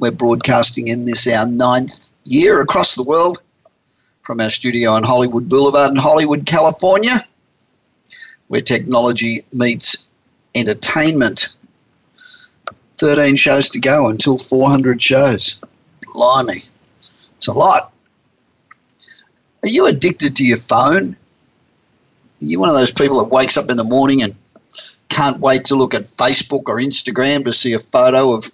We're broadcasting in this, our ninth year, across the world from our studio on Hollywood Boulevard in Hollywood, California, where technology meets entertainment. 13 shows to go until 400 shows. Blimey. It's a lot. Are you addicted to your phone? Are you one of those people that wakes up in the morning and can't wait to look at Facebook or Instagram to see a photo of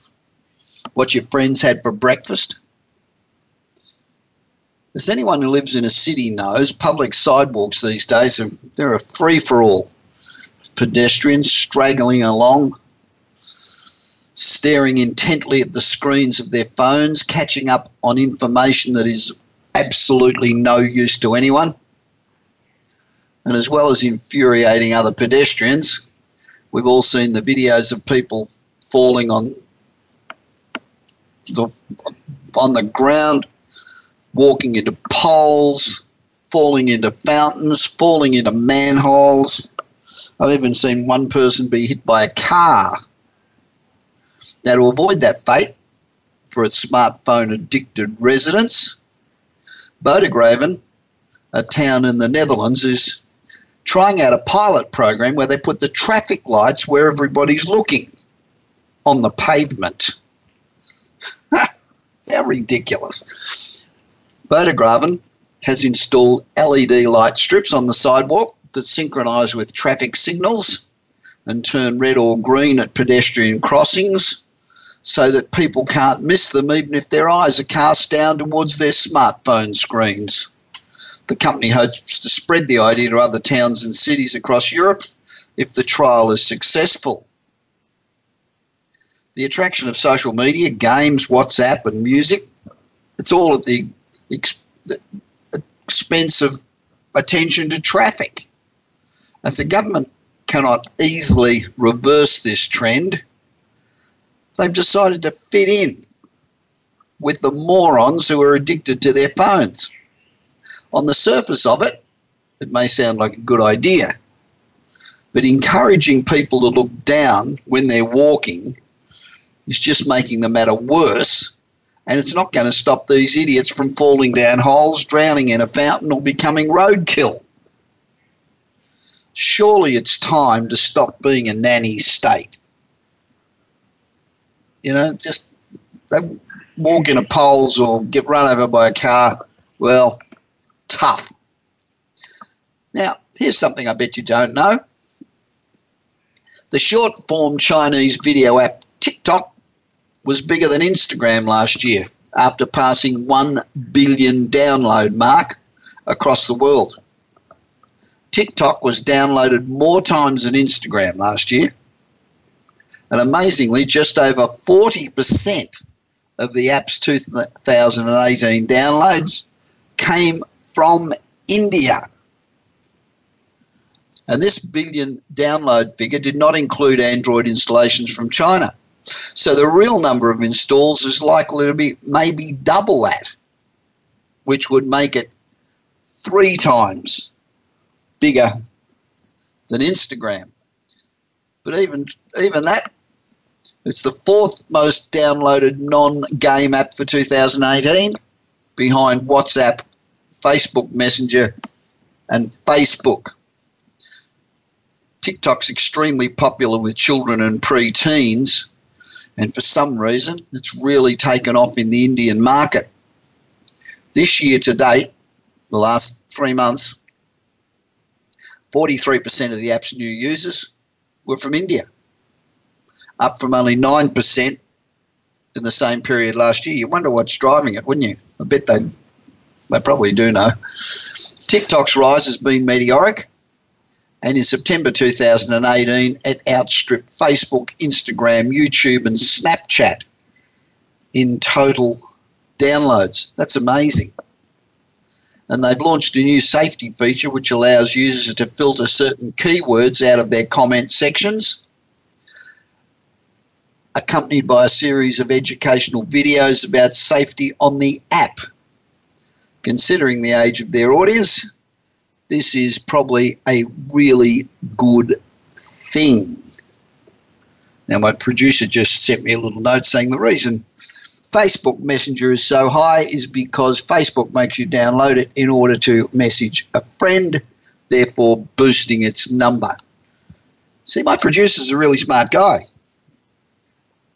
what your friends had for breakfast? As anyone who lives in a city knows, public sidewalks these days, they're a free-for-all. Pedestrians straggling along, staring intently at the screens of their phones, catching up on information that is absolutely no use to anyone. And as well as infuriating other pedestrians, we've all seen the videos of people falling on the ground, walking into poles, falling into fountains, falling into manholes. I've even seen one person be hit by a car. Now, to avoid that fate for its smartphone-addicted residents, Bodegraven, a town in the Netherlands, is trying out a pilot program where they put the traffic lights where everybody's looking, on the pavement. How ridiculous. Bodegraven has installed LED light strips on the sidewalk that synchronise with traffic signals and turn red or green at pedestrian crossings so that people can't miss them even if their eyes are cast down towards their smartphone screens. The company hopes to spread the idea to other towns and cities across Europe if the trial is successful. The attraction of social media, games, WhatsApp and music, it's all at the expense of attention to traffic. As the government cannot easily reverse this trend, they've decided to fit in with the morons who are addicted to their phones. On the surface of it, it may sound like a good idea, but encouraging people to look down when they're walking is just making the matter worse, and it's not going to stop these idiots from falling down holes, drowning in a fountain, or becoming roadkill. Surely it's time to stop being a nanny state. You know, just they walk into poles or get run over by a car. Well, tough. Now, here's something I bet you don't know. The short-form Chinese video app TikTok was bigger than Instagram last year after passing 1 billion download mark across the world. TikTok was downloaded more times than Instagram last year, and amazingly, just over 40% of the app's 2018 downloads came from India. And this billion download figure did not include Android installations from China. So the real number of installs is likely to be maybe double that, which would make it 3 times bigger than Instagram. But even that, it's the 4th most downloaded non-game app for 2018, behind WhatsApp, Facebook Messenger, and Facebook. TikTok's extremely popular with children and pre-teens, and for some reason, it's really taken off in the Indian market. This year to date, the last 3 months, 43% of the app's new users were from India, up from only 9% in the same period last year. You wonder what's driving it, wouldn't you? I bet they probably do know. TikTok's rise has been meteoric, and in September 2018, it outstripped Facebook, Instagram, YouTube and Snapchat in total downloads. That's amazing. And they've launched a new safety feature which allows users to filter certain keywords out of their comment sections, accompanied by a series of educational videos about safety on the app. Considering the age of their audience, this is probably a really good thing. Now, my producer just sent me a little note saying the reason Facebook Messenger is so high is because Facebook makes you download it in order to message a friend, therefore boosting its number. See, my producer's a really smart guy.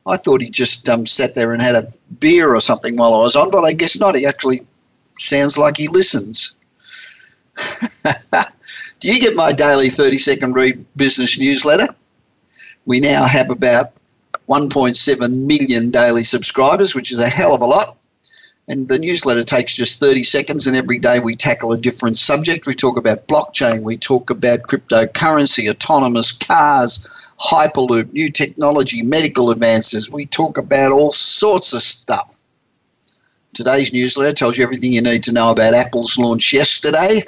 I thought he just sat there and had a beer or something while I was on, but I guess not. He actually sounds like he listens. Do you get my daily 30-second read business newsletter? We now have about 1.7 million daily subscribers, which is a hell of a lot. And the newsletter takes just 30 seconds, and every day we tackle a different subject. We talk about blockchain, we talk about cryptocurrency, autonomous cars, Hyperloop, new technology, medical advances. We talk about all sorts of stuff. Today's newsletter tells you everything you need to know about Apple's launch yesterday.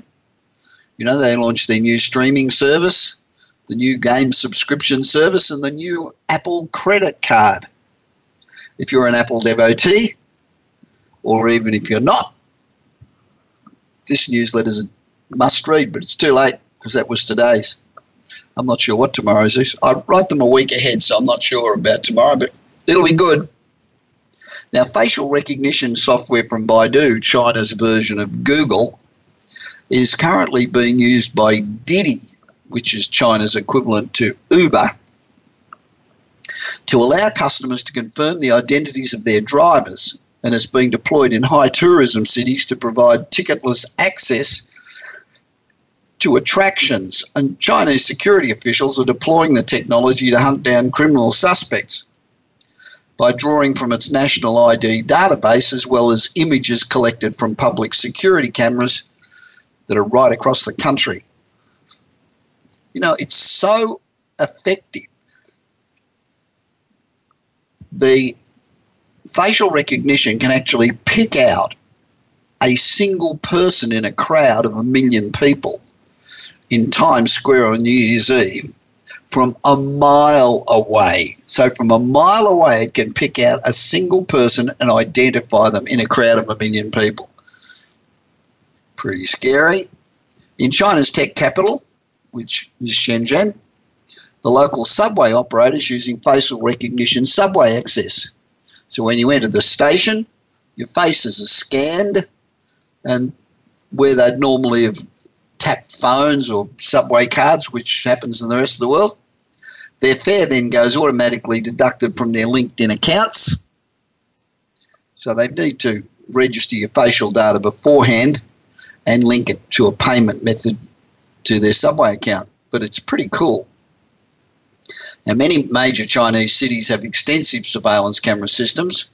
You know, they launched their new streaming service, the new game subscription service, and the new Apple credit card. If you're an Apple devotee, or even if you're not, this newsletter is a must-read, but it's too late because that was today's. I'm not sure what tomorrow's is. I write them a week ahead, so I'm not sure about tomorrow, but it'll be good. Now, facial recognition software from Baidu, China's version of Google, is currently being used by Didi, which is China's equivalent to Uber, to allow customers to confirm the identities of their drivers, and it's being deployed in high tourism cities to provide ticketless access to attractions. And Chinese security officials are deploying the technology to hunt down criminal suspects by drawing from its national ID database as well as images collected from public security cameras that are right across the country. You know, it's so effective. The facial recognition can actually pick out a single person in a crowd of 1 million people in Times Square on New Year's Eve from a mile away. So from a mile away, it can pick out a single person and identify them in a crowd of 1 million people. Pretty scary. In China's tech capital, which is Shenzhen, the local subway operators using facial recognition subway access. So when you enter the station, your faces are scanned, and where they'd normally have tapped phones or subway cards, which happens in the rest of the world, their fare then goes automatically deducted from their LinkedIn accounts. So they need to register your facial data beforehand and link it to a payment method to their subway account, but it's pretty cool. Now, many major Chinese cities have extensive surveillance camera systems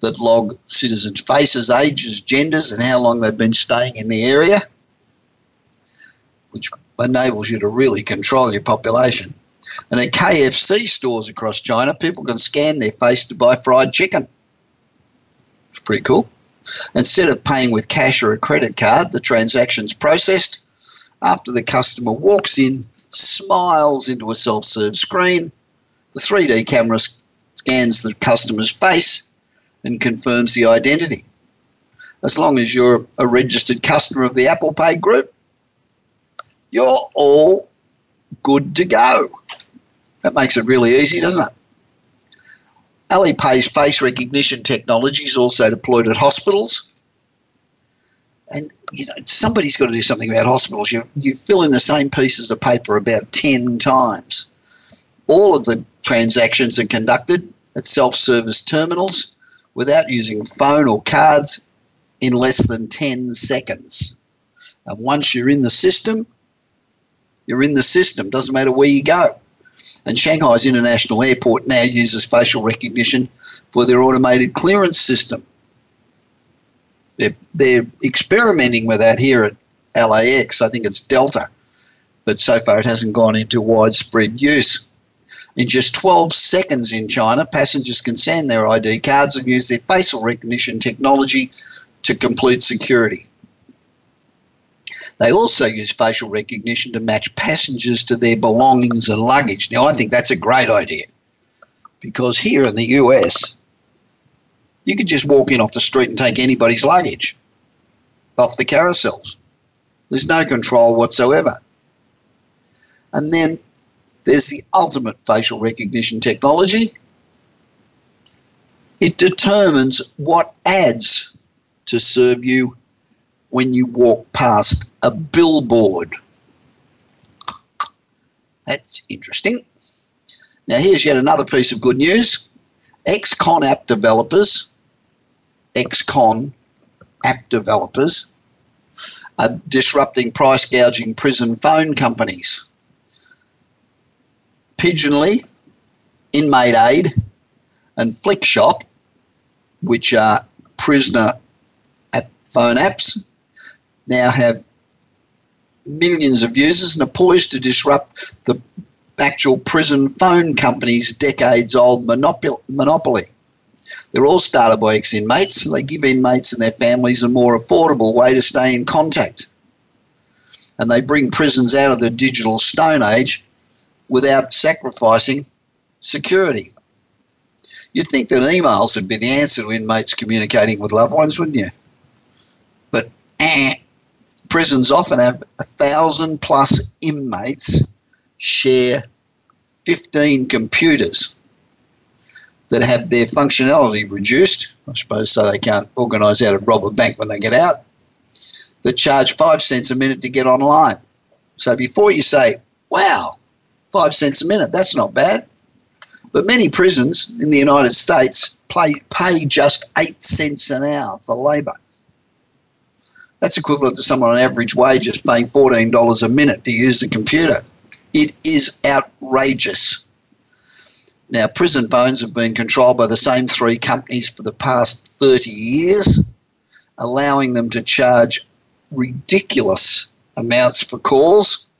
that log citizens' faces, ages, genders, and how long they've been staying in the area, which enables you to really control your population. And at KFC stores across China, people can scan their face to buy fried chicken. It's pretty cool. Instead of paying with cash or a credit card, the transaction's processed after the customer walks in, smiles into a self-serve screen. The 3D camera scans the customer's face and confirms the identity. As long as you're a registered customer of the Apple Pay group, you're all good to go. That makes it really easy, doesn't it? Alipay's face recognition technology is also deployed at hospitals. And, you know, somebody's got to do something about hospitals. You fill in the same pieces of paper about 10 times. All of the transactions are conducted at self-service terminals without using a phone or cards in less than 10 seconds. And once you're in the system, you're in the system. Doesn't matter where you go. And Shanghai's International Airport now uses facial recognition for their automated clearance system. They're experimenting with that here at LAX. I think it's Delta, but so far it hasn't gone into widespread use. In just 12 seconds in China, passengers can scan their ID cards and use their facial recognition technology to complete security. They also use facial recognition to match passengers to their belongings and luggage. Now, I think that's a great idea because here in the US, you could just walk in off the street and take anybody's luggage off the carousels. There's no control whatsoever. And then there's the ultimate facial recognition technology. It determines what ads to serve you when you walk past a billboard. That's interesting. Now, here's yet another piece of good news. Ex-con app developers are disrupting price gouging prison phone companies. Pigeonly, Inmate Aid, and Flickshop, which are prisoner app phone apps, now have millions of users and are poised to disrupt the actual prison phone company's decades-old monopoly. They're all started by ex-inmates. They give inmates and their families a more affordable way to stay in contact. And they bring prisons out of the digital stone age without sacrificing security. You'd think that emails would be the answer to inmates communicating with loved ones, wouldn't you? But prisons often have 1,000+ inmates share 15 computers that have their functionality reduced, I suppose, so they can't organise out and rob a bank when they get out, that charge 5 cents a minute to get online. So before you say, wow, 5 cents a minute, that's not bad. But many prisons in the United States pay just 8 cents an hour for labour. That's equivalent to someone on average wages paying $14 a minute to use the computer. It is outrageous. Now, prison phones have been controlled by the same three companies for the past 30 years, allowing them to charge ridiculous amounts for calls,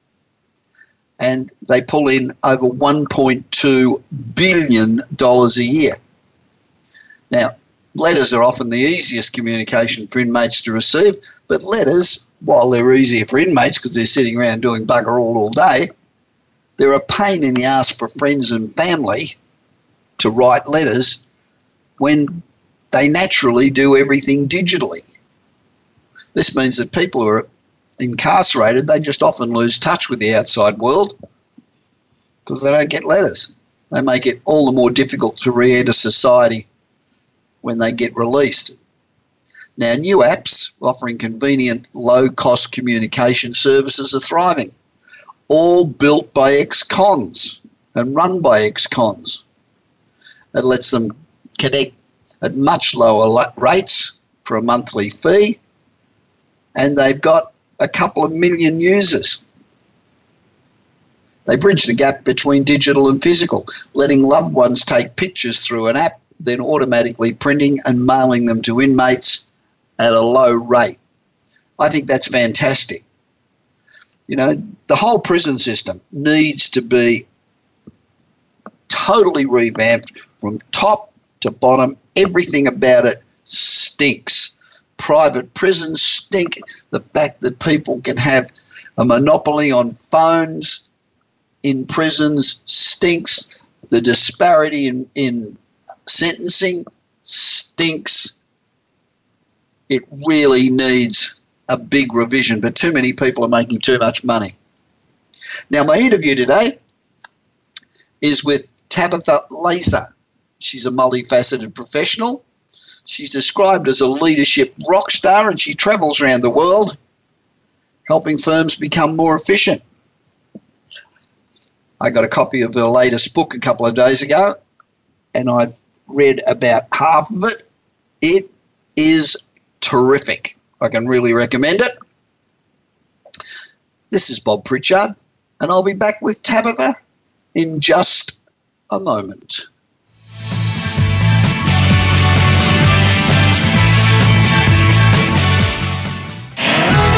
and they pull in over $1.2 billion a year. Now, letters are often the easiest communication for inmates to receive, but letters, while they're easier for inmates because they're sitting around doing bugger all day, they're a pain in the ass for friends and family to write letters when they naturally do everything digitally. This means that people who are incarcerated, they just often lose touch with the outside world because they don't get letters. They make it all the more difficult to re-enter society when they get released. Now, new apps offering convenient, low-cost communication services are thriving, all built by ex-cons and run by ex-cons. It lets them connect at much lower rates for a monthly fee, and they've got a couple of million users. They bridge the gap between digital and physical, letting loved ones take pictures through an app, then automatically printing and mailing them to inmates at a low rate. I think that's fantastic. You know, the whole prison system needs to be totally revamped from top to bottom. Everything about it stinks. Private prisons stink. The fact that people can have a monopoly on phones in prisons stinks. The disparity in sentencing stinks. It really needs a big revision, but too many people are making too much money. Now, my interview today is with Tabitha Laser. She's a multifaceted professional. She's described as a leadership rock star, and she travels around the world helping firms become more efficient. I got a copy of her latest book a couple of days ago, and I've read about half of it. It is terrific. I can really recommend it. This is Bob Pritchard, and I'll be back with Tabitha in just a moment.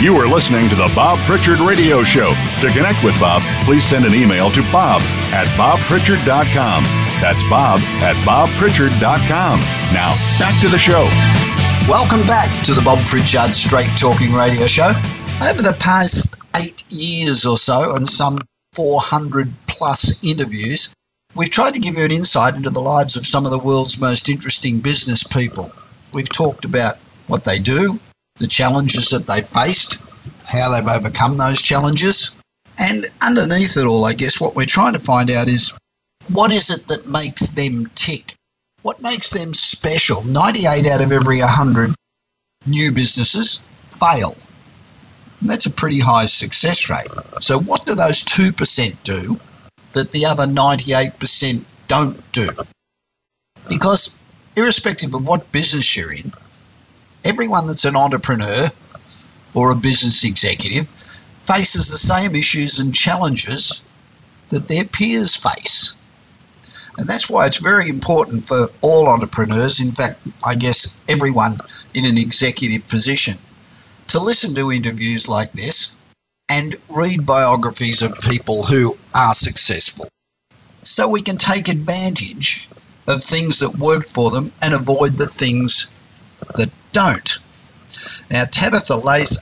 You are listening to the Bob Pritchard Radio Show. To connect with Bob, please send an email to bob at bobpritchard.com. That's bob at bobpritchard.com. Now, back to the show. Welcome back to the Bob Pritchard Straight Talking Radio Show. Over the past 8 years or so, and some 400 plus interviews, we've tried to give you an insight into the lives of some of the world's most interesting business people. We've talked about what they do, the challenges that they've faced, how they've overcome those challenges. And underneath it all, I guess what we're trying to find out is, what is it that makes them tick? What makes them special? 98 out of every 100 new businesses fail. And that's a pretty high success rate. So what do those 2% do that the other 98% don't do? Because irrespective of what business you're in, everyone that's an entrepreneur or a business executive faces the same issues and challenges that their peers face. And that's why it's very important for all entrepreneurs, in fact, I guess everyone in an executive position, to listen to interviews like this and read biographies of people who are successful, so we can take advantage of things that worked for them and avoid the things that don't. Now, Tabitha Laser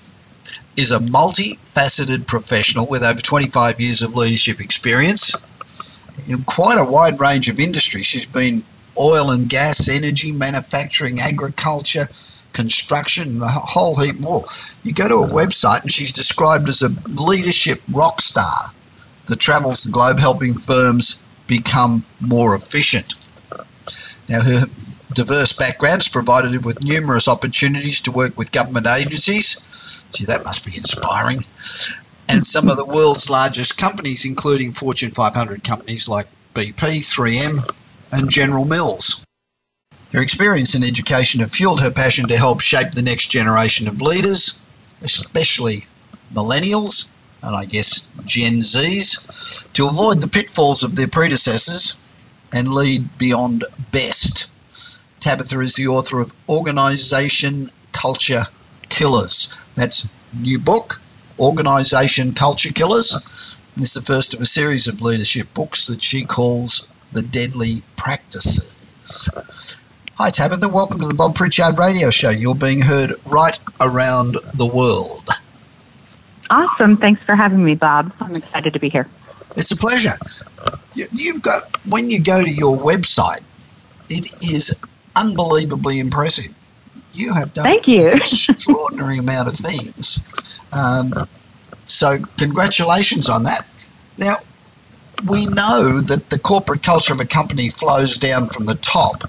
is a multifaceted professional with over 25 years of leadership experience in quite a wide range of industries. She's been oil and gas, energy, manufacturing, agriculture, construction, and a whole heap more. You go to her website and she's described as a leadership rock star that travels the globe helping firms become more efficient. Now, her diverse backgrounds provided her with numerous opportunities to work with government agencies. Gee, that must be inspiring. And some of the world's largest companies, including Fortune 500 companies like BP, 3M, and General Mills. Her experience and education have fueled her passion to help shape the next generation of leaders, especially millennials and I guess Gen Zs, to avoid the pitfalls of their predecessors and lead beyond best. Tabitha is the author of Organization Culture Killers. That's new book, Organization Culture Killers. And it's the first of a series of leadership books that she calls The Deadly Practices. Hi Tabitha, welcome to the Bob Pritchard Radio Show. You're being heard right around the world. Awesome. Thanks for having me, Bob. I'm excited to be here. It's a pleasure. You've got, when you go to your website, it is unbelievably impressive. You have done an extraordinary amount of things. So congratulations on that. Now, we know that the corporate culture of a company flows down from the top,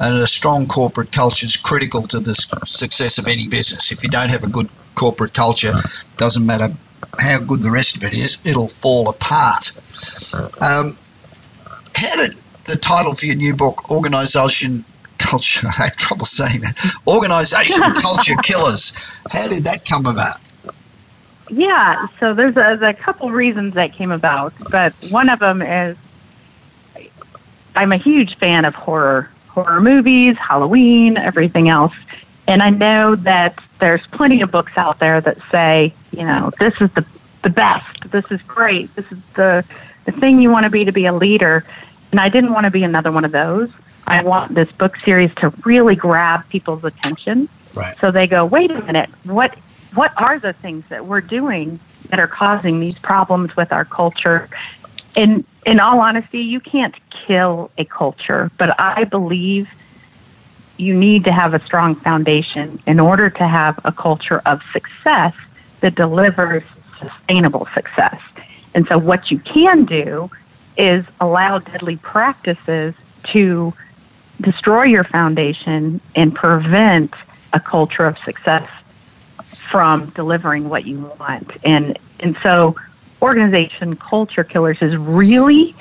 and a strong corporate culture is critical to the success of any business. If you don't have a good corporate culture, it doesn't matter how good the rest of it is, it'll fall apart. How did the title for your new book, Organization Culture, I have trouble saying that, Organization Culture Killers, how did that come about? Yeah, so there's a couple reasons that came about, but one of them is I'm a huge fan of horror movies, Halloween, everything else. And I know that there's plenty of books out there that say, you know, this is the best, this is great, this is the thing you want to be a leader. And I didn't want to be another one of those. I want this book series to really grab people's attention. Right. So they go, wait a minute, what are the things that we're doing that are causing these problems with our culture? And in all honesty, you can't kill a culture, but I believe you need to have a strong foundation in order to have a culture of success that delivers sustainable success. And so what you can do is allow deadly practices to destroy your foundation and prevent a culture of success from delivering what you want. And so Organization Culture Killers is really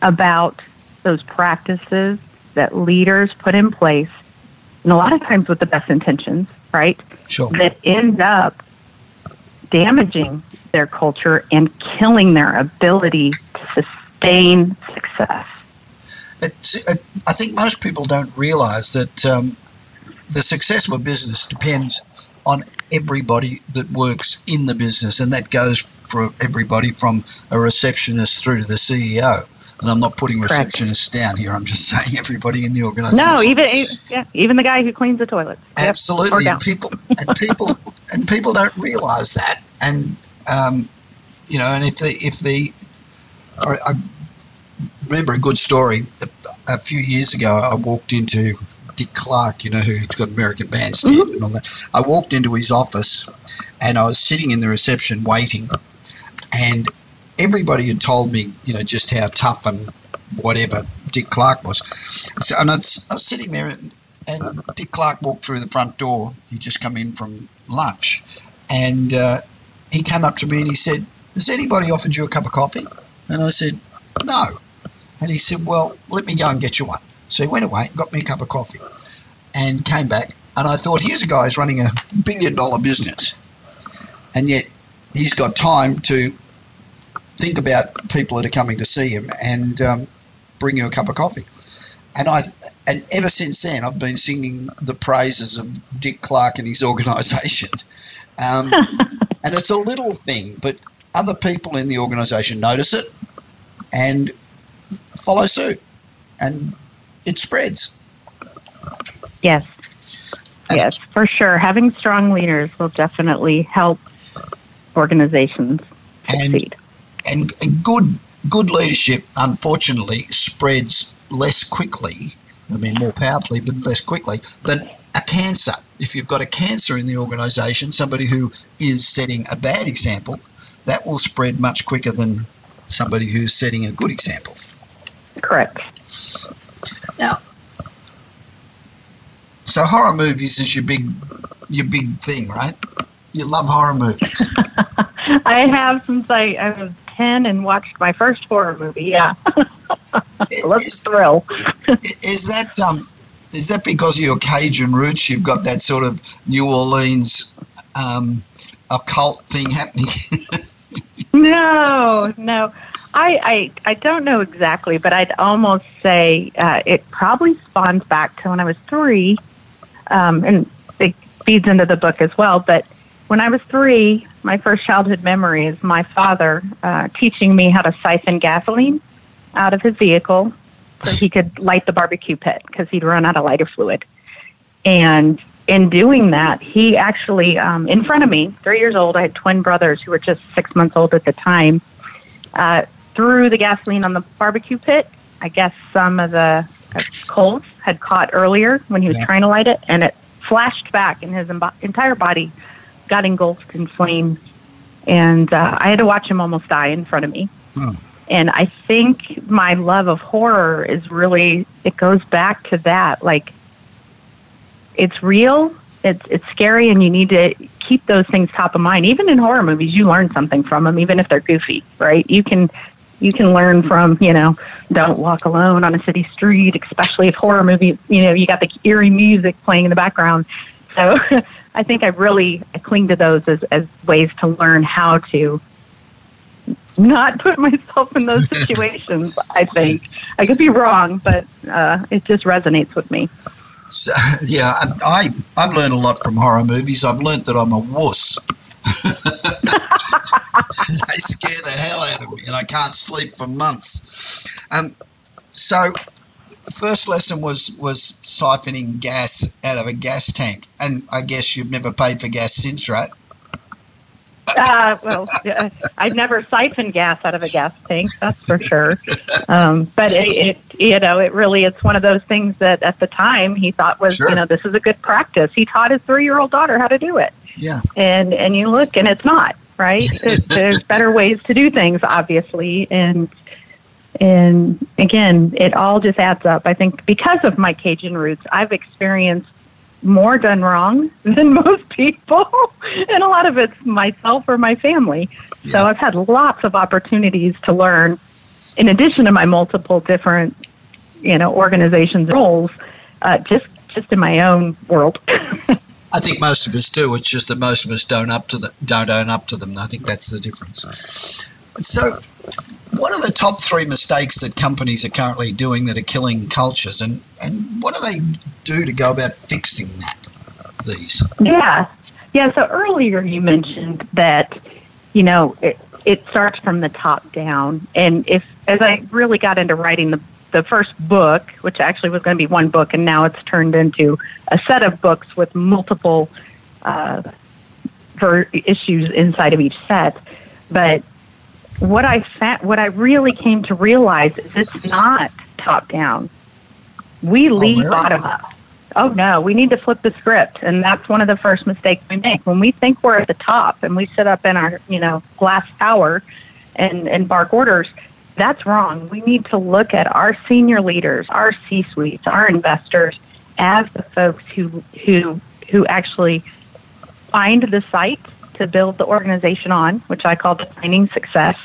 about those practices that leaders put in place, and a lot of times with the best intentions, right? Sure. That end up damaging their culture and killing their ability to sustain success. I think most people don't realize that the success of a business depends on everybody that works in the business, and that goes for everybody from a receptionist through to the CEO. And I'm not putting receptionists down here. I'm just saying everybody in the organization. No, even the guy who cleans the toilets. Absolutely, and people don't realize that. And you know, and I remember a good story. A few years ago, I walked into Dick Clark, you know, who's got American Bandstand and all that. I walked into his office and I was sitting in the reception waiting, and everybody had told me, you know, just how tough and whatever Dick Clark was. So, and I was sitting there and Dick Clark walked through the front door. He'd just come in from lunch, and he came up to me and he said, has anybody offered you a cup of coffee? And I said, no. And he said, well, let me go and get you one. So he went away and got me a cup of coffee and came back. And I thought, here's a guy who's running a $1 billion business, and yet he's got time to think about people that are coming to see him and bring you a cup of coffee. And ever since then, I've been singing the praises of Dick Clark and his organisation. And it's a little thing, but other people in the organisation notice it and follow suit. And it spreads. Yes, for sure. Having strong leaders will definitely help organizations succeed. And good leadership, unfortunately, spreads less quickly, I mean more powerfully, but less quickly than a cancer. If you've got a cancer in the organization, somebody who is setting a bad example, that will spread much quicker than somebody who's setting a good example. Correct. Now, so horror movies is your big thing, right? You love horror movies. I have since I was 10 and watched my first horror movie. Yeah, let's thrill. Is that because of your Cajun roots? You've got that sort of New Orleans occult thing happening. No. I don't know exactly, but I'd almost say it probably spawned back to when I was 3, and it feeds into the book as well. But when I was 3, my first childhood memory is my father teaching me how to siphon gasoline out of his vehicle so he could light the barbecue pit because he'd run out of lighter fluid. And in doing that, he actually, in front of me, 3 years old, I had twin brothers who were just 6 months old at the time, threw the gasoline on the barbecue pit. I guess some of the coals had caught earlier when he was trying to light it, and it flashed back, and his entire body got engulfed in flames. And I had to watch him almost die in front of me. And I think my love of horror is really, it goes back to that, like, it's real, it's scary, and you need to keep those things top of mind. Even in horror movies, you learn something from them, even if they're goofy, right? You can learn from, you know, don't walk alone on a city street, especially if horror movies, you know, you got the eerie music playing in the background. So I think I cling to those as ways to learn how to not put myself in those situations, I think. I could be wrong, but it just resonates with me. So, yeah, I've learned a lot from horror movies. I've learned that I'm a wuss. They scare the hell out of me, and I can't sleep for months. So The first lesson was siphoning gas out of a gas tank, and I guess you've never paid for gas since, right? Well, I've never siphoned gas out of a gas tank, that's for sure. But it really is one of those things that at the time he thought was, sure, this is a good practice. He taught his 3-year-old daughter how to do it. Yeah. And you look and it's not, right? There's better ways to do things, obviously. And again, it all just adds up. I think because of my Cajun roots, I've experienced more done wrong than most people, and a lot of it's myself or my family. Yeah. So I've had lots of opportunities to learn, in addition to my multiple different, organizations and roles, just in my own world. I think most of us do. It's just that most of us don't own up to them. I think that's the difference. So, what are the top 3 mistakes that companies are currently doing that are killing cultures, and what do they do to go about fixing these? Yeah. So earlier you mentioned that, it starts from the top down, and as I really got into writing the first book, which actually was going to be one book, and now it's turned into a set of books with multiple issues inside of each set, but what I really came to realize is it's not top down. We lead bottom up. Oh no, we need to flip the script, and that's one of the first mistakes we make. When we think we're at the top and we sit up in our, glass tower and bark orders, that's wrong. We need to look at our senior leaders, our C-suites, our investors as the folks who actually find the site to build the organization on, which I call defining success,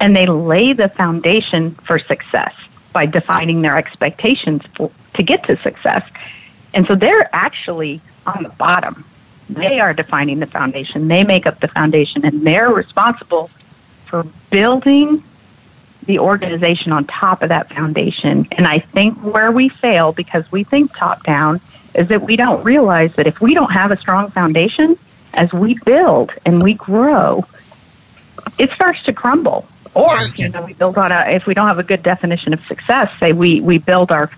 and they lay the foundation for success by defining their expectations to get to success. And so they're actually on the bottom. They are defining the foundation. They make up the foundation, and they're responsible for building the organization on top of that foundation. And I think where we fail, because we think top down, is that we don't realize that if we don't have a strong foundation, as we build and we grow, it starts to crumble. Or we build on if we don't have a good definition of success, say we build our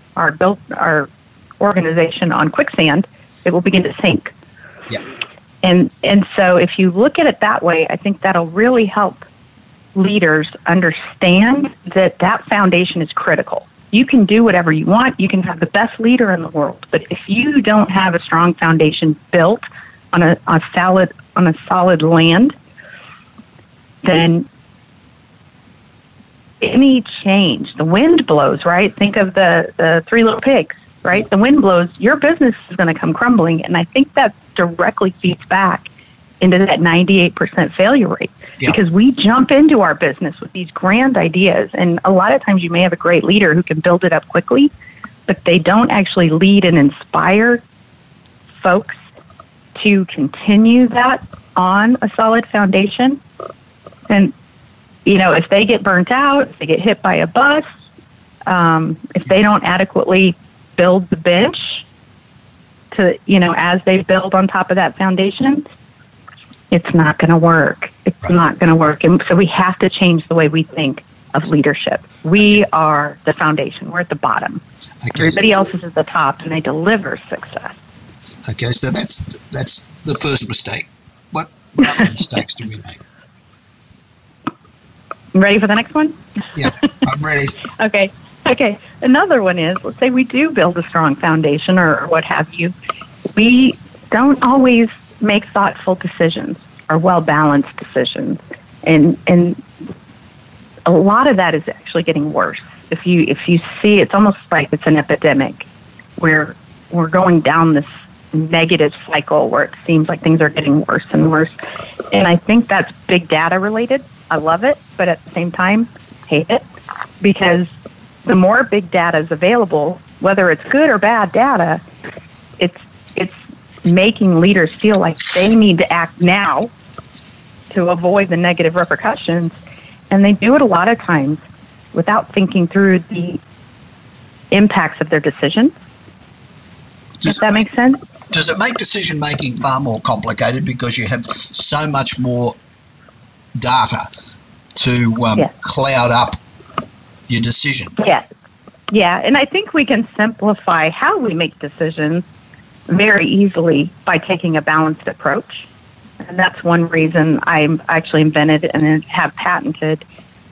organization on quicksand, it will begin to sink. Yeah. And so if you look at it that way, I think that'll really help leaders understand that foundation is critical. You can do whatever you want. You can have the best leader in the world, but if you don't have a strong foundation built on a solid land, then any change, the wind blows, right? Think of the 3 little pigs, right? The wind blows, your business is going to come crumbling, and I think that directly feeds back into that 98% failure rate, because we jump into our business with these grand ideas, and a lot of times you may have a great leader who can build it up quickly, but they don't actually lead and inspire folks to continue that on a solid foundation. And, if they get burnt out, if they get hit by a bus, if they don't adequately build the bench to, as they build on top of that foundation, it's not going to work. And so we have to change the way we think of leadership. We are the foundation. We're at the bottom. Everybody else is at the top, and they deliver success. Okay, so that's the first mistake. What other mistakes do we make? Ready for the next one? Yeah, I'm ready. Okay. Another one is, let's say we do build a strong foundation or what have you. We don't always make thoughtful decisions or well-balanced decisions. And a lot of that is actually getting worse. If you see, it's almost like it's an epidemic where we're going down this negative cycle where it seems like things are getting worse and worse. And I think that's big data related. I love it, but at the same time, hate it, because the more big data is available, whether it's good or bad data, it's making leaders feel like they need to act now to avoid the negative repercussions. And they do it a lot of times without thinking through the impacts of their decisions. Does that make sense? Does it make decision-making far more complicated because you have so much more data to cloud up your decision? Yes. Yeah, and I think we can simplify how we make decisions very easily by taking a balanced approach. And that's one reason I actually invented and have patented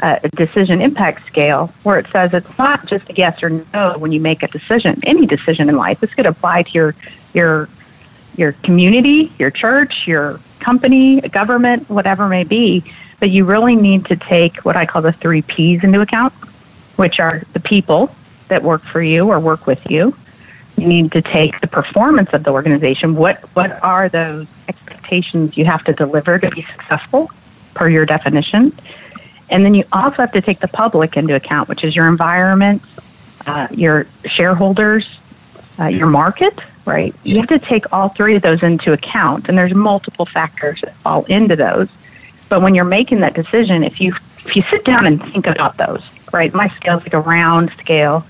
a decision impact scale, where it says it's not just a yes or no when you make a decision. Any decision in life, this could apply to your community, your church, your company, government, whatever it may be. But you really need to take what I call the 3 Ps into account, which are the people that work for you or work with you. You need to take the performance of the organization. What are those expectations you have to deliver to be successful, per your definition? And then you also have to take the public into account, which is your environment, your shareholders, your market, right? You have to take all three of those into account, and there's multiple factors that fall into those. But when you're making that decision, if you sit down and think about those, right? My scale is like a round scale,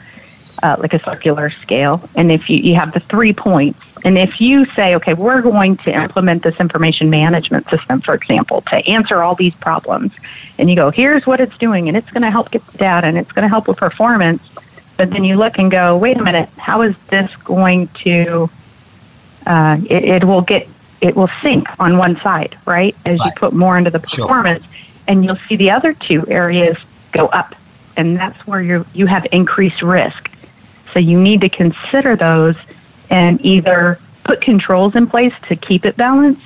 like a circular scale. And if you have the 3 points, and if you say, okay, we're going to implement this information management system, for example, to answer all these problems, and you go, here's what it's doing, and it's going to help get the data, and it's going to help with performance, but then you look and go, wait a minute, how is this going to, it will sink on one side, right? As you put more into the performance, and you'll see the other two areas go up, and that's where you have increased risk. So you need to consider those and either put controls in place to keep it balanced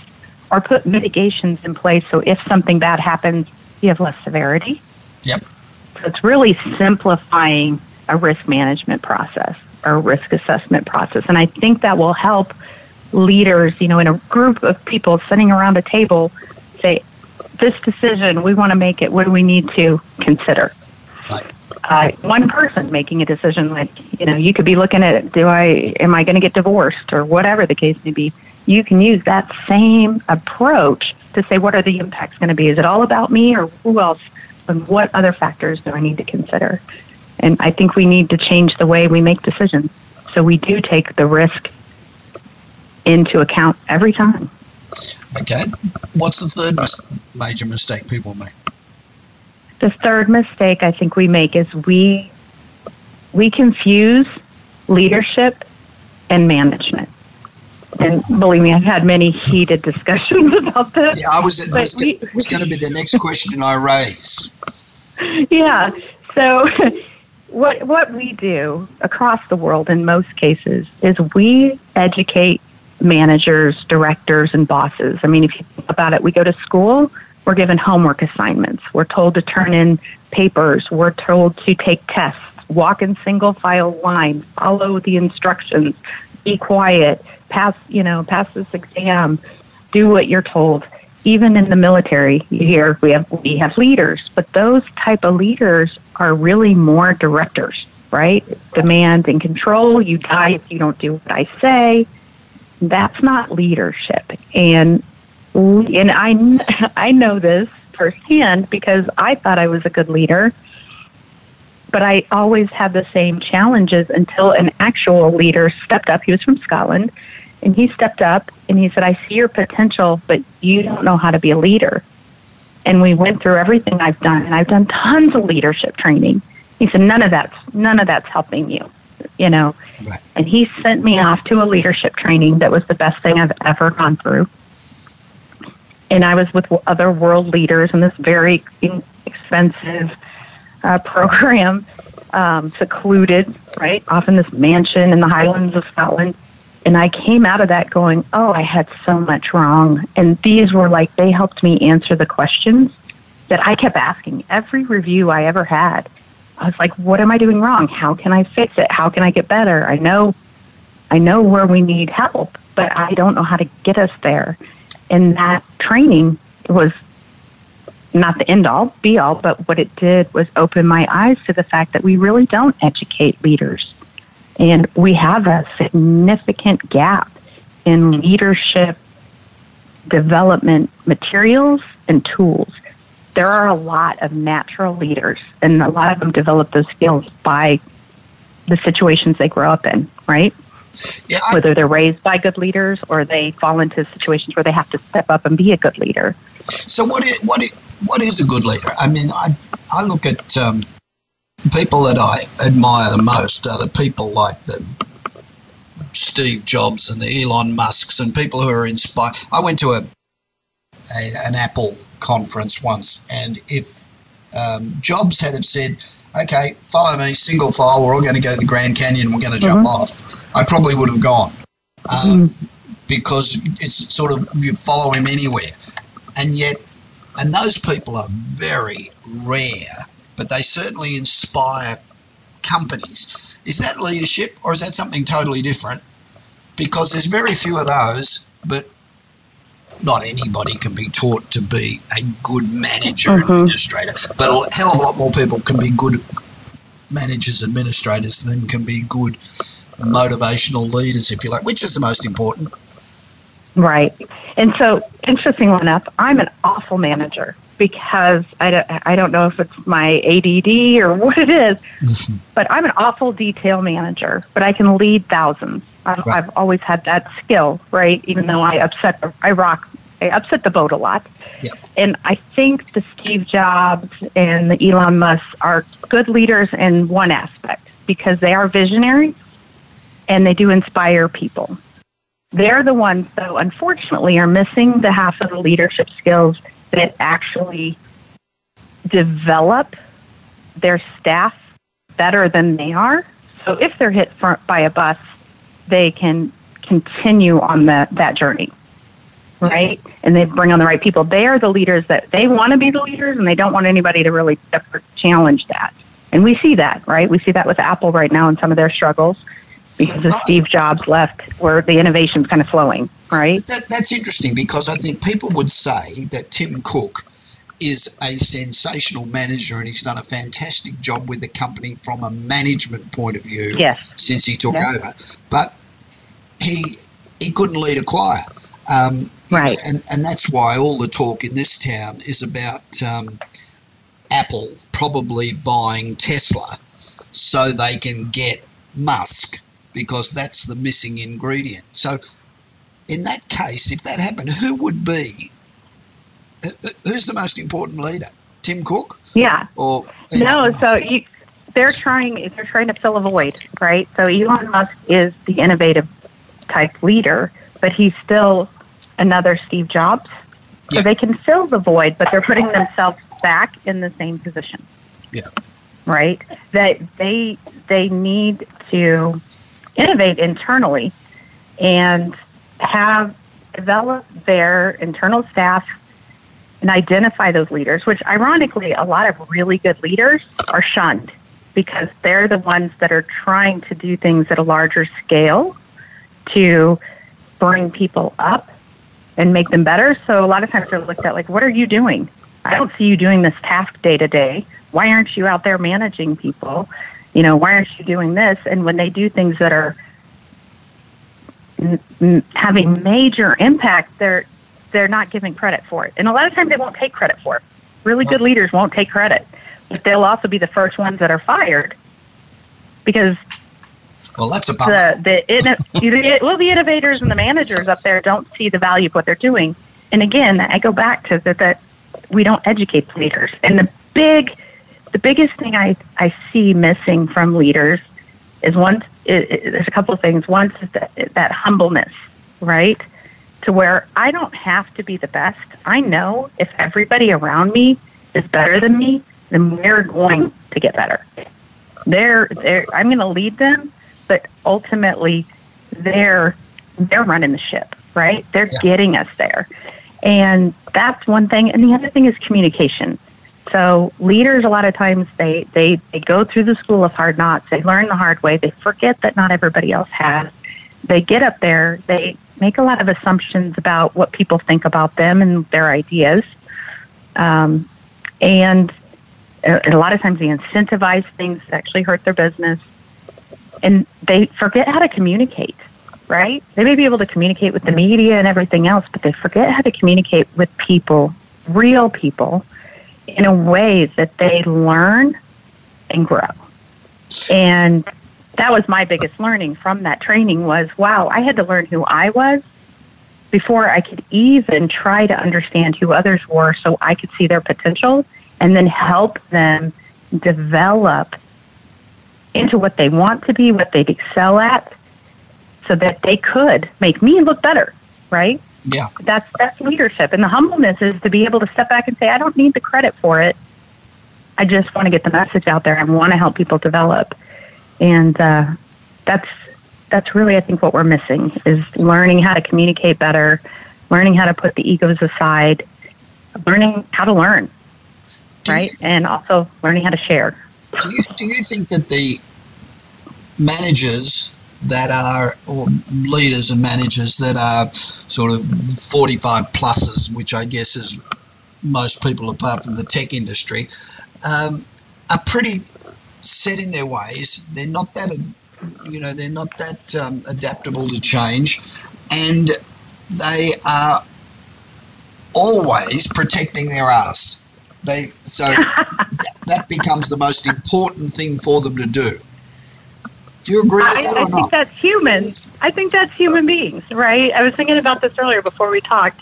or put mitigations in place so if something bad happens, you have less severity. Yep. So it's really simplifying a risk management process or risk assessment process. And I think that will help leaders, you know, in a group of people sitting around a table say, this decision, we want to make it. What do we need to consider? Right. One person making a decision, like, you know, you could be looking at, am I going to get divorced or whatever the case may be. You can use that same approach to say, what are the impacts going to be? Is it all about me or who else? And what other factors do I need to consider? And I think we need to change the way we make decisions, so we do take the risk into account every time. Okay. What's the third major mistake people make? The third mistake I think we make is we confuse leadership and management. And believe me, I've had many heated discussions about this. Yeah, it was going to be the next question I raised. Yeah. So what we do across the world in most cases is we educate managers, directors, and bosses. I mean, if you think about it, we go to school. We're given homework assignments. We're told to turn in papers. We're told to take tests, walk in single file lines, follow the instructions, be quiet, pass this exam, do what you're told. Even in the military, you hear we have leaders, but those type of leaders are really more directors, right? Demand and control. You die if you don't do what I say. That's not leadership. And I know this firsthand because I thought I was a good leader, but I always had the same challenges until an actual leader stepped up. He was from Scotland, and he stepped up and he said, I see your potential, but you don't know how to be a leader. And we went through everything I've done, and I've done tons of leadership training. He said, none of that's helping you, you know. And he sent me off to a leadership training that was the best thing I've ever gone through. And I was with other world leaders in this very expensive program, secluded, right, off in this mansion in the Highlands of Scotland. And I came out of that going, oh, I had so much wrong. And these were like, they helped me answer the questions that I kept asking. Every review I ever had, I was like, what am I doing wrong? How can I fix it? How can I get better? I know where we need help, but I don't know how to get us there. And that training was not the end-all, be-all, but what it did was open my eyes to the fact that we really don't educate leaders. And we have a significant gap in leadership development materials and tools. There are a lot of natural leaders, and a lot of them develop those skills by the situations they grow up in, right? Yeah, whether they're raised by good leaders or they fall into situations where they have to step up and be a good leader. So what is a good leader? I mean, I look at The people that I admire the most are the people like the Steve Jobs and the Elon Musks and people who are inspired. I went to an Apple conference once, and if Jobs had have said, okay, follow me, single file, we're all going to go to the Grand Canyon, we're going to jump off, I probably would have gone because it's sort of you follow him anywhere. And yet, and those people are very rare, but they certainly inspire companies. Is that leadership, or is that something totally different? Because there's very few of those, but not anybody can be taught to be a good manager administrator, but a hell of a lot more people can be good managers administrators than can be good motivational leaders, if you like, which is the most important. Right. And so, interesting enough, I'm an awful manager because I don't know if it's my ADD or what it is, but I'm an awful detail manager, but I can lead thousands. I've always had that skill, right? Even though I upset the boat a lot. Yeah. And I think the Steve Jobs and the Elon Musk are good leaders in one aspect because they are visionaries and they do inspire people. They're the ones, though, unfortunately, are missing the half of the leadership skills that actually develop their staff better than they are. So if they're hit by a bus, they can continue on that journey, right? And they bring on the right people. They are the leaders that they want to be the leaders, and they don't want anybody to really challenge that. And we see that, right? We see that with Apple right now in some of their struggles. Because as Steve Jobs left, where the innovation's kind of slowing, right? That's interesting because I think people would say that Tim Cook is a sensational manager and he's done a fantastic job with the company from a management point of view since he took over. But he couldn't lead a choir. Right. And that's why all the talk in this town is about Apple probably buying Tesla so they can get Musk, because that's the missing ingredient. So in that case, if that happened, who's the most important leader? Tim Cook? Yeah. Or Elon Musk? So they're trying to fill a void, right? So Elon Musk is the innovative type leader, but he's still another Steve Jobs. So they can fill the void, but they're putting themselves back in the same position. Yeah. Right? That they need to innovate internally and develop their internal staff and identify those leaders, which ironically, a lot of really good leaders are shunned because they're the ones that are trying to do things at a larger scale to bring people up and make them better. So a lot of times they're looked at like, what are you doing? I don't see you doing this task day to day. Why aren't you out there managing people? You know, why aren't you doing this? And when they do things that are having major impact, they're not giving credit for it. And a lot of times they won't take credit for it. Really good leaders won't take credit. But they'll also be the first ones that are fired because that's a bummer. The innovators and the managers up there don't see the value of what they're doing. And again, I go back to that we don't educate the leaders. And the biggest thing I see missing from leaders is there's a couple of things. One is that humbleness, right? To where I don't have to be the best. I know if everybody around me is better than me, then we're going to get better. I'm going to lead them, but ultimately they're running the ship, right? They're getting us there. And that's one thing. And the other thing is communication. So leaders, a lot of times, they go through the school of hard knocks. They learn the hard way. They forget that not everybody else has. They get up there. They make a lot of assumptions about what people think about them and their ideas. And a lot of times they incentivize things that actually hurt their business. And they forget how to communicate. Right? They may be able to communicate with the media and everything else, but they forget how to communicate with people, real people, in a way that they learn and grow. And that was my biggest learning from that training was, wow, I had to learn who I was before I could even try to understand who others were so I could see their potential and then help them develop into what they want to be, what they'd excel at, so that they could make me look better, right? Yeah. That's leadership. And the humbleness is to be able to step back and say, I don't need the credit for it. I just want to get the message out there. I want to help people develop. And that's really, I think, what we're missing is learning how to communicate better, learning how to put the egos aside, learning how to learn, right? And also learning how to share. Do you think that the managers that are, or leaders and managers that are sort of 45 pluses, which I guess is most people apart from the tech industry, are pretty set in their ways? They're not that, they're not that adaptable to change, and they are always protecting their ass. So that becomes the most important thing for them to do. Do you agree with that or not? I think that's humans. I think that's human beings, right? I was thinking about this earlier before we talked.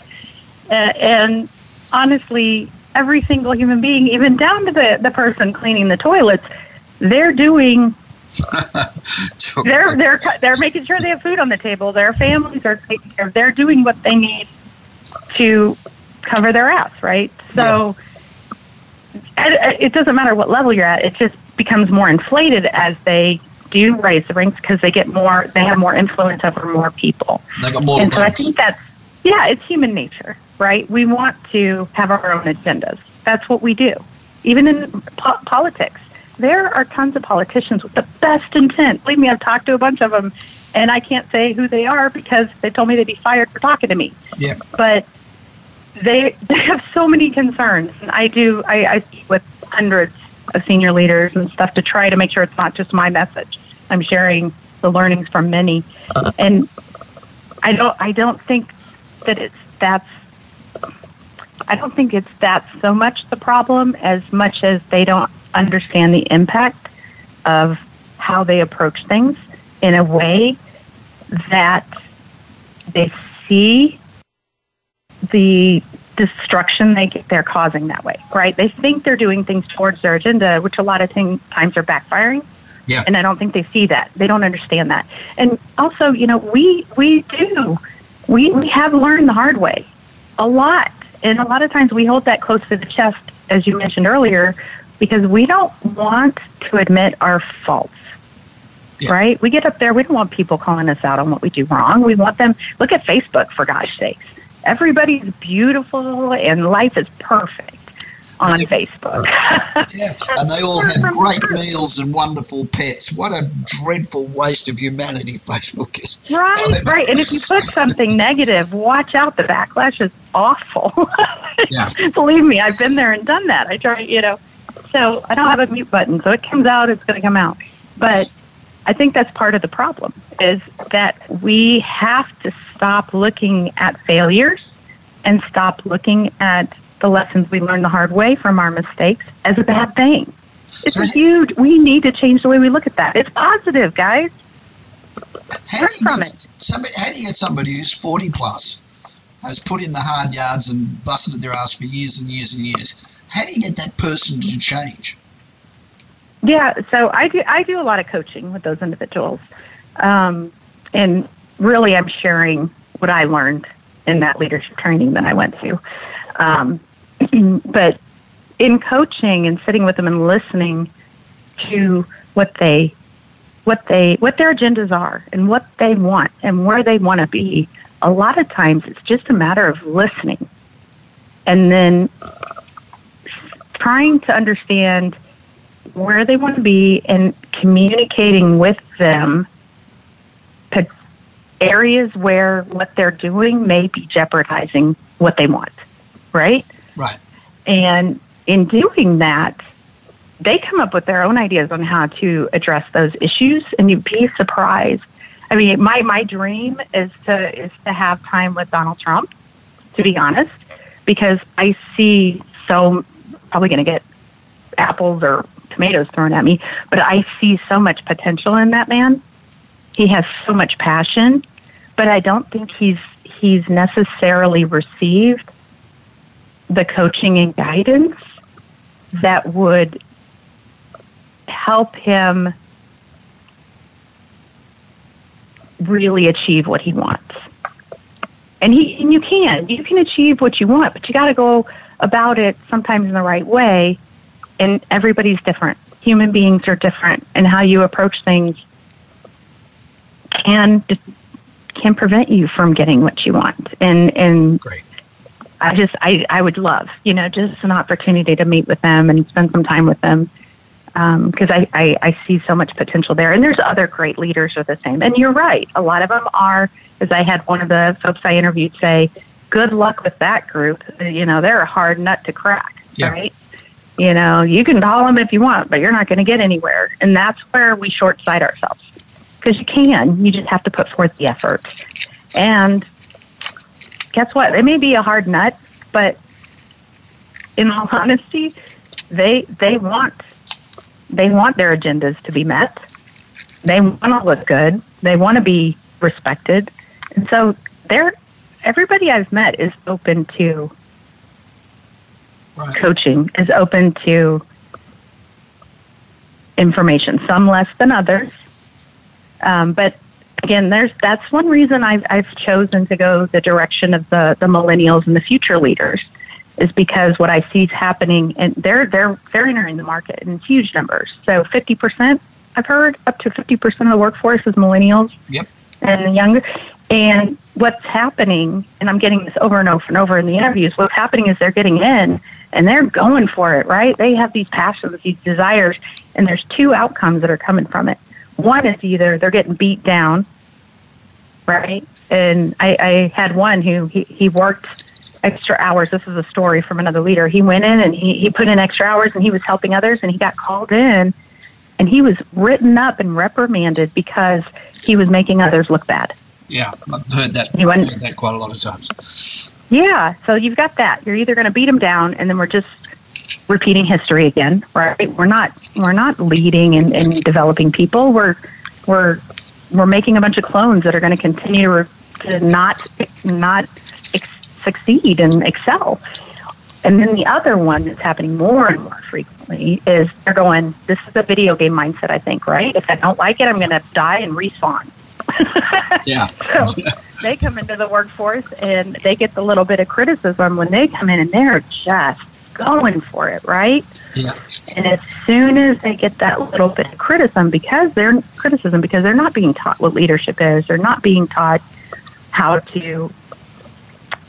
And honestly, every single human being, even down to the person cleaning the toilets, they're doing... they're making sure they have food on the table. Their families are taken care of. They're doing what they need to cover their ass, right? So it doesn't matter what level you're at. It just becomes more inflated as they... do raise the ranks because they have more influence over more people. They got more. And so I think that's, it's human nature, right? We want to have our own agendas. That's what we do. Even in politics, there are tons of politicians with the best intent. Believe me, I've talked to a bunch of them, and I can't say who they are because they told me they'd be fired for talking to me. Yeah. But they have so many concerns, and I do. I speak with hundreds of senior leaders and stuff to try to make sure it's not just my message. I'm sharing the learnings from many, and I don't think it's so much the problem as much as they don't understand the impact of how they approach things in a way that they see the destruction they're causing that way, right? They think they're doing things towards their agenda, which a lot of times are backfiring. Yeah. And I don't think they see that. They don't understand that. And also, we have learned the hard way a lot. And a lot of times we hold that close to the chest, as you mentioned earlier, because we don't want to admit our faults, right? We get up there. We don't want people calling us out on what we do wrong. We want them, look at Facebook, for gosh sakes. Everybody's beautiful and life is perfect on Facebook. And they all have great meals and wonderful pets. What a dreadful waste of humanity Facebook is. Right. And if you put something negative, watch out. The backlash is awful. Believe me, I've been there and done that. I try, so I don't have a mute button. So it comes out, it's going to come out. But I think that's part of the problem is that we have to stop looking at failures and stop looking at the lessons we learned the hard way from our mistakes as a bad thing. It's huge. We need to change the way we look at that. It's positive, guys. How do you get somebody who's 40 plus, has put in the hard yards and busted their ass for years and years and years? How do you get that person to change? Yeah, so I do a lot of coaching with those individuals. And really, I'm sharing what I learned in that leadership training that I went to. But in coaching and sitting with them and listening to what their agendas are and what they want and where they want to be, a lot of times it's just a matter of listening and then trying to understand where they want to be and communicating with them areas where what they're doing may be jeopardizing what they want, right? Right. And in doing that, they come up with their own ideas on how to address those issues, and you'd be surprised. I mean, my dream is to have time with Donald Trump, to be honest, because I see probably going to get apples or tomatoes thrown at me, but I see so much potential in that man. He has so much passion, but I don't think he's necessarily received the coaching and guidance that would help him really achieve what he wants. And you can achieve what you want, but you got to go about it sometimes in the right way. And everybody's different. Human beings are different, and how you approach things can prevent you from getting what you want. And great. I would love, just an opportunity to meet with them and spend some time with them. Because I see so much potential there. And there's other great leaders who are the same. And you're right. A lot of them are, as I had one of the folks I interviewed say, good luck with that group. They're a hard nut to crack, yeah. Right? You can call them if you want, but you're not going to get anywhere. And that's where we short-sight ourselves. Because you can. You just have to put forth the effort. And guess what? They may be a hard nut, but in all honesty, they want their agendas to be met. They want to look good. They want to be respected. And so everybody I've met is open to right. coaching, is open to information, some less than others. But again, that's one reason I've chosen to go the direction of the millennials and the future leaders. Is because what I see is happening, and they're entering the market in huge numbers. So 50%, I've heard, up to 50% of the workforce is millennials yep. and the younger. And what's happening, and I'm getting this over and over and over in the interviews, what's happening is they're getting in, and they're going for it, right? They have these passions, these desires, and there's two outcomes that are coming from it. One is either they're getting beat down, right? And I had one who he worked extra hours. This is a story from another leader. He went in and he put in extra hours, and he was helping others, and he got called in, and he was written up and reprimanded because he was making others look bad. Yeah, I've heard that. I've heard that quite a lot of times. Yeah, so you've got that. You're either going to beat him down, and then we're just repeating history again, right? We're not leading and developing people. We're making a bunch of clones that are going to continue to not succeed and excel. And then the other one that's happening more and more frequently is they're going, this is a video game mindset, I think, right? If I don't like it, I'm going to die and respawn. Yeah. So they come into the workforce and they get the little bit of criticism when they come in, and they're just going for it, right? Yeah. And as soon as they get that little bit of criticism because they're not being taught what leadership is, they're not being taught how to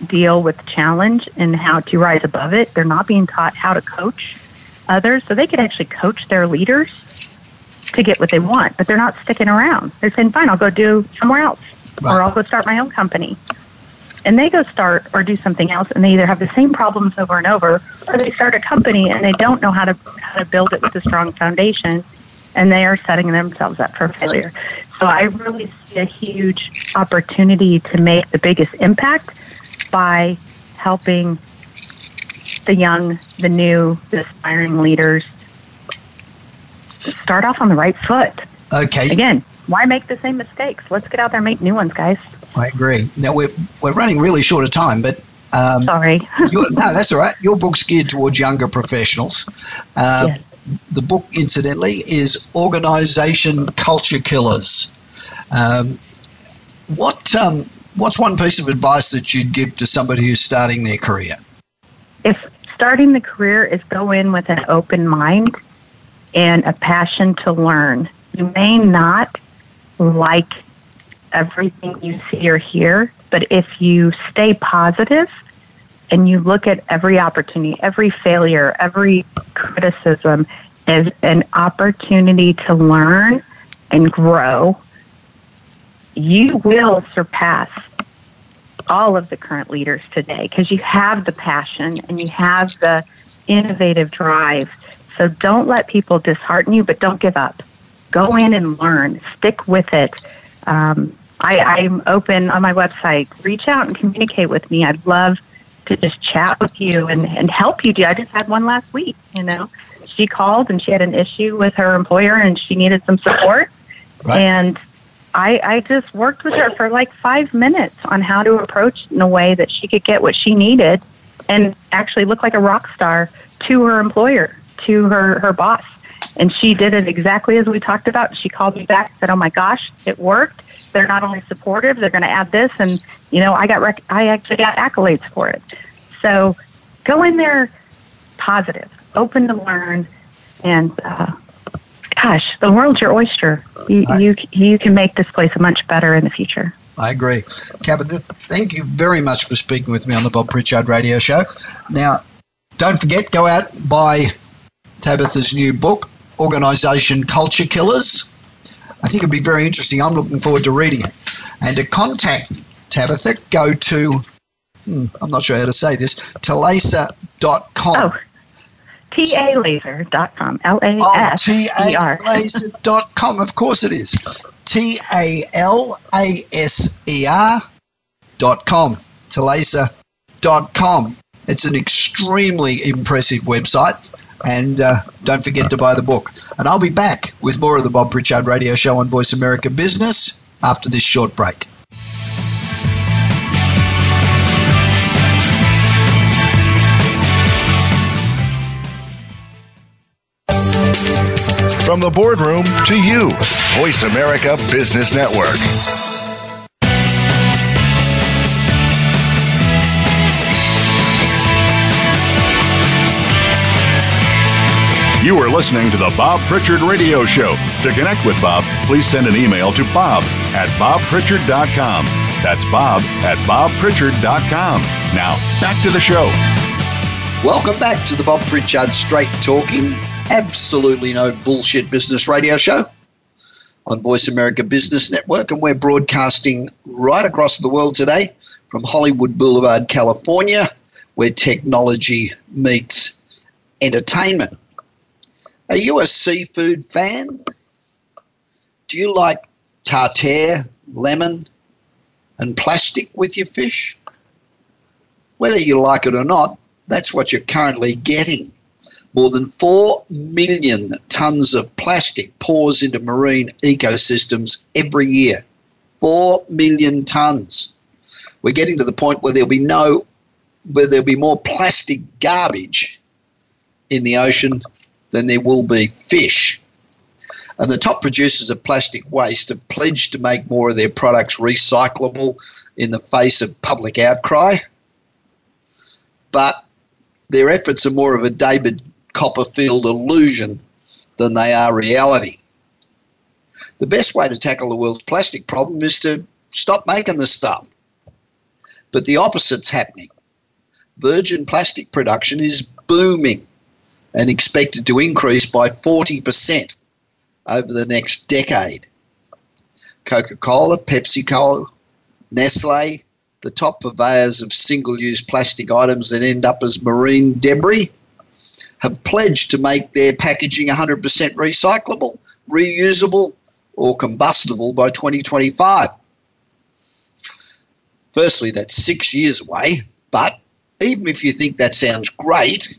deal with challenge and how to rise above it. They're not being taught how to coach others, so they could actually coach their leaders to get what they want, but they're not sticking around. They're saying, fine, I'll go do somewhere else, right. Or I'll go start my own company. And they go start or do something else, and they either have the same problems over and over, or they start a company and they don't know how to build it with a strong foundation, and they are setting themselves up for failure. So I really see a huge opportunity to make the biggest impact by helping the young, the new, the aspiring leaders start off on the right foot. Okay. Again, why make the same mistakes? Let's get out there and make new ones, guys. I agree. Now, we're running really short of time, but... sorry. No, that's all right. Your book's geared towards younger professionals. Yes. The book, incidentally, is Organization Culture Killers. What's one piece of advice that you'd give to somebody who's starting their career? If starting the career is go in with an open mind and a passion to learn. You may not like everything you see or hear, but if you stay positive and you look at every opportunity, every failure, every criticism as an opportunity to learn and grow, you will surpass all of the current leaders today because you have the passion and you have the innovative drive. So don't let people dishearten you, but don't give up. Go in and learn. Stick with it. I'm open on my website. Reach out and communicate with me. I'd love to just chat with you and help you. I just had one last week, She called and she had an issue with her employer and she needed some support. Right. And I just worked with her for like 5 minutes on how to approach in a way that she could get what she needed and actually look like a rock star to her employer, to her boss. And she did it exactly as we talked about. She called me back and said, oh, my gosh, it worked. They're not only supportive, they're going to add this. And, you know, I actually got accolades for it. So go in there positive, open to learn, and gosh, the world's your oyster. You can make this place much better in the future. I agree. Tabitha, thank you very much for speaking with me on the Bob Pritchard Radio Show. Now, don't forget, go out and buy Tabitha's new book, Organization Culture Killers. I think it'd be very interesting. I'm looking forward to reading it. And to contact Tabitha, go to, I'm not sure how to say this, talaser.com. Oh. TALaser.com. LASER. Oh, TALaser.com. Of course it is. TALASER.com. TALaser.com. It's an extremely impressive website. And don't forget to buy the book. And I'll be back with more of the Bob Pritchard Radio Show on Voice America Business after this short break. From the boardroom to you, Voice America Business Network. You are listening to the Bob Pritchard Radio Show. To connect with Bob, please send an email to bob@bobpritchard.com. That's bob@bobpritchard.com. Now, back to the show. Welcome back to the Bob Pritchard Straight Talking, absolutely no bullshit business radio show on Voice America Business Network, and we're broadcasting right across the world today from Hollywood Boulevard, California, where technology meets entertainment. Are you a seafood fan? Do you like tartare, lemon, and plastic with your fish? Whether you like it or not, that's what you're currently getting. More than 4 million tons of plastic pours into marine ecosystems every year. 4 million tons. We're getting to the point where there'll be more plastic garbage in the ocean than there will be fish. And the top producers of plastic waste have pledged to make more of their products recyclable in the face of public outcry. But their efforts are more of a David Copperfield illusion than they are reality. The best way to tackle the world's plastic problem is to stop making the stuff. But the opposite's happening. Virgin plastic production is booming and expected to increase by 40% over the next decade. Coca-Cola, PepsiCo, Nestle, the top purveyors of single-use plastic items that end up as marine debris, have pledged to make their packaging 100% recyclable, reusable, or combustible by 2025. Firstly, that's 6 years away, but even if you think that sounds great,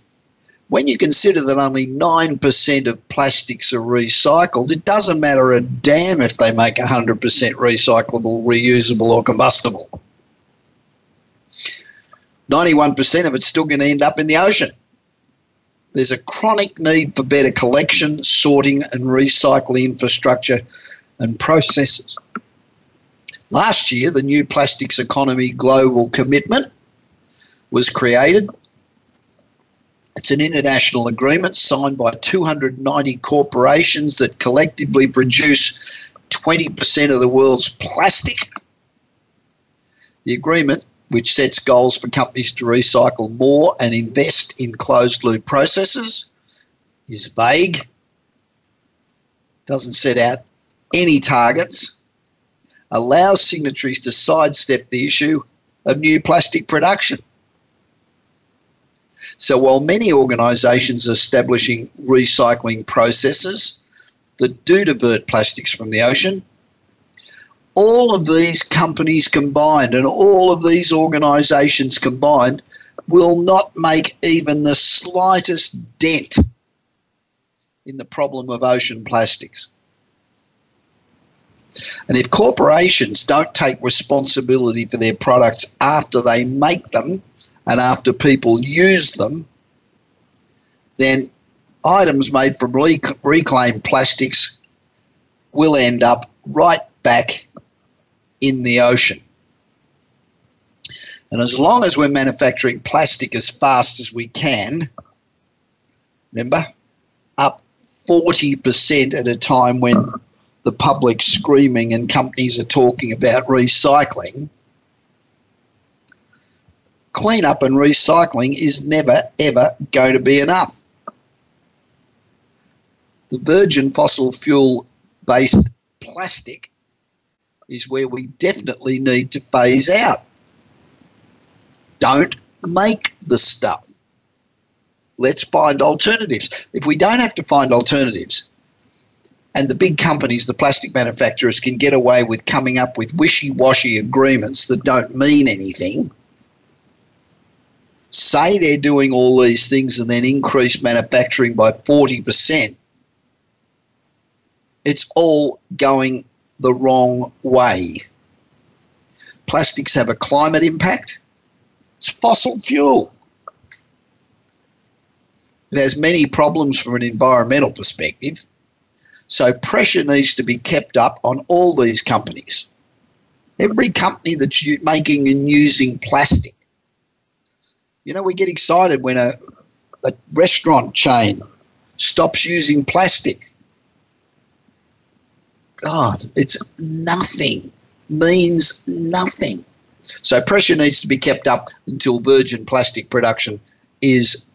when you consider that only 9% of plastics are recycled, it doesn't matter a damn if they make 100% recyclable, reusable, or combustible. 91% of it's still going to end up in the ocean. There's a chronic need for better collection, sorting, and recycling infrastructure and processes. Last year, the new Plastics Economy Global Commitment was created. It's an international agreement signed by 290 corporations that collectively produce 20% of the world's plastic. The agreement, which sets goals for companies to recycle more and invest in closed-loop processes, is vague, doesn't set out any targets, allows signatories to sidestep the issue of new plastic production. So while many organisations are establishing recycling processes that do divert plastics from the ocean, all of these companies combined and all of these organisations combined will not make even the slightest dent in the problem of ocean plastics. And if corporations don't take responsibility for their products after they make them and after people use them, then items made from reclaimed plastics will end up right back in the ocean. And as long as we're manufacturing plastic as fast as we can, remember, up 40% at a time when the public's screaming and companies are talking about recycling, cleanup and recycling is never, ever going to be enough. The virgin fossil fuel-based plastic is where we definitely need to phase out. Don't make the stuff. Let's find alternatives. If we don't have to find alternatives, and the big companies, the plastic manufacturers, can get away with coming up with wishy-washy agreements that don't mean anything, say they're doing all these things and then increase manufacturing by 40%, it's all going the wrong way. Plastics have a climate impact. It's fossil fuel. It has many problems from an environmental perspective. So pressure needs to be kept up on all these companies. Every company that's making and using plastic. You know, we get excited when a restaurant chain stops using plastic. God, it's nothing, means nothing. So pressure needs to be kept up until virgin plastic production is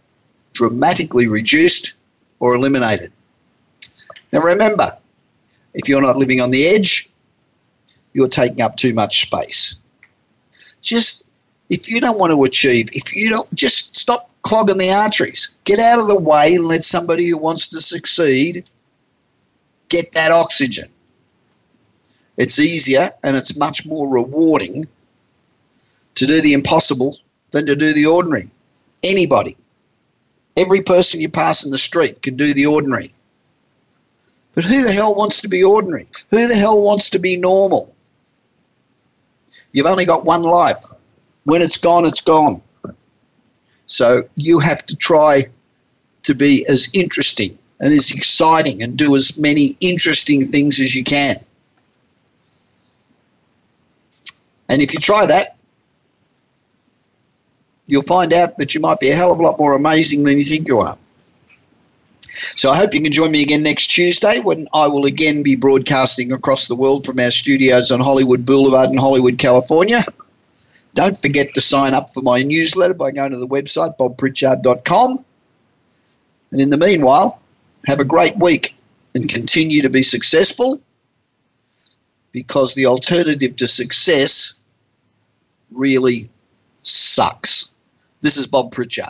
dramatically reduced or eliminated. Now remember, if you're not living on the edge, you're taking up too much space. If you don't want to achieve, just stop clogging the arteries. Get out of the way and let somebody who wants to succeed get that oxygen. It's easier and it's much more rewarding to do the impossible than to do the ordinary. Anybody, every person you pass in the street can do the ordinary. But who the hell wants to be ordinary? Who the hell wants to be normal? You've only got one life. When it's gone, it's gone. So you have to try to be as interesting and as exciting and do as many interesting things as you can. And if you try that, you'll find out that you might be a hell of a lot more amazing than you think you are. So I hope you can join me again next Tuesday when I will again be broadcasting across the world from our studios on Hollywood Boulevard in Hollywood, California. Don't forget to sign up for my newsletter by going to the website, bobpritchard.com. And in the meanwhile, have a great week and continue to be successful, because the alternative to success really sucks. This is Bob Pritchard.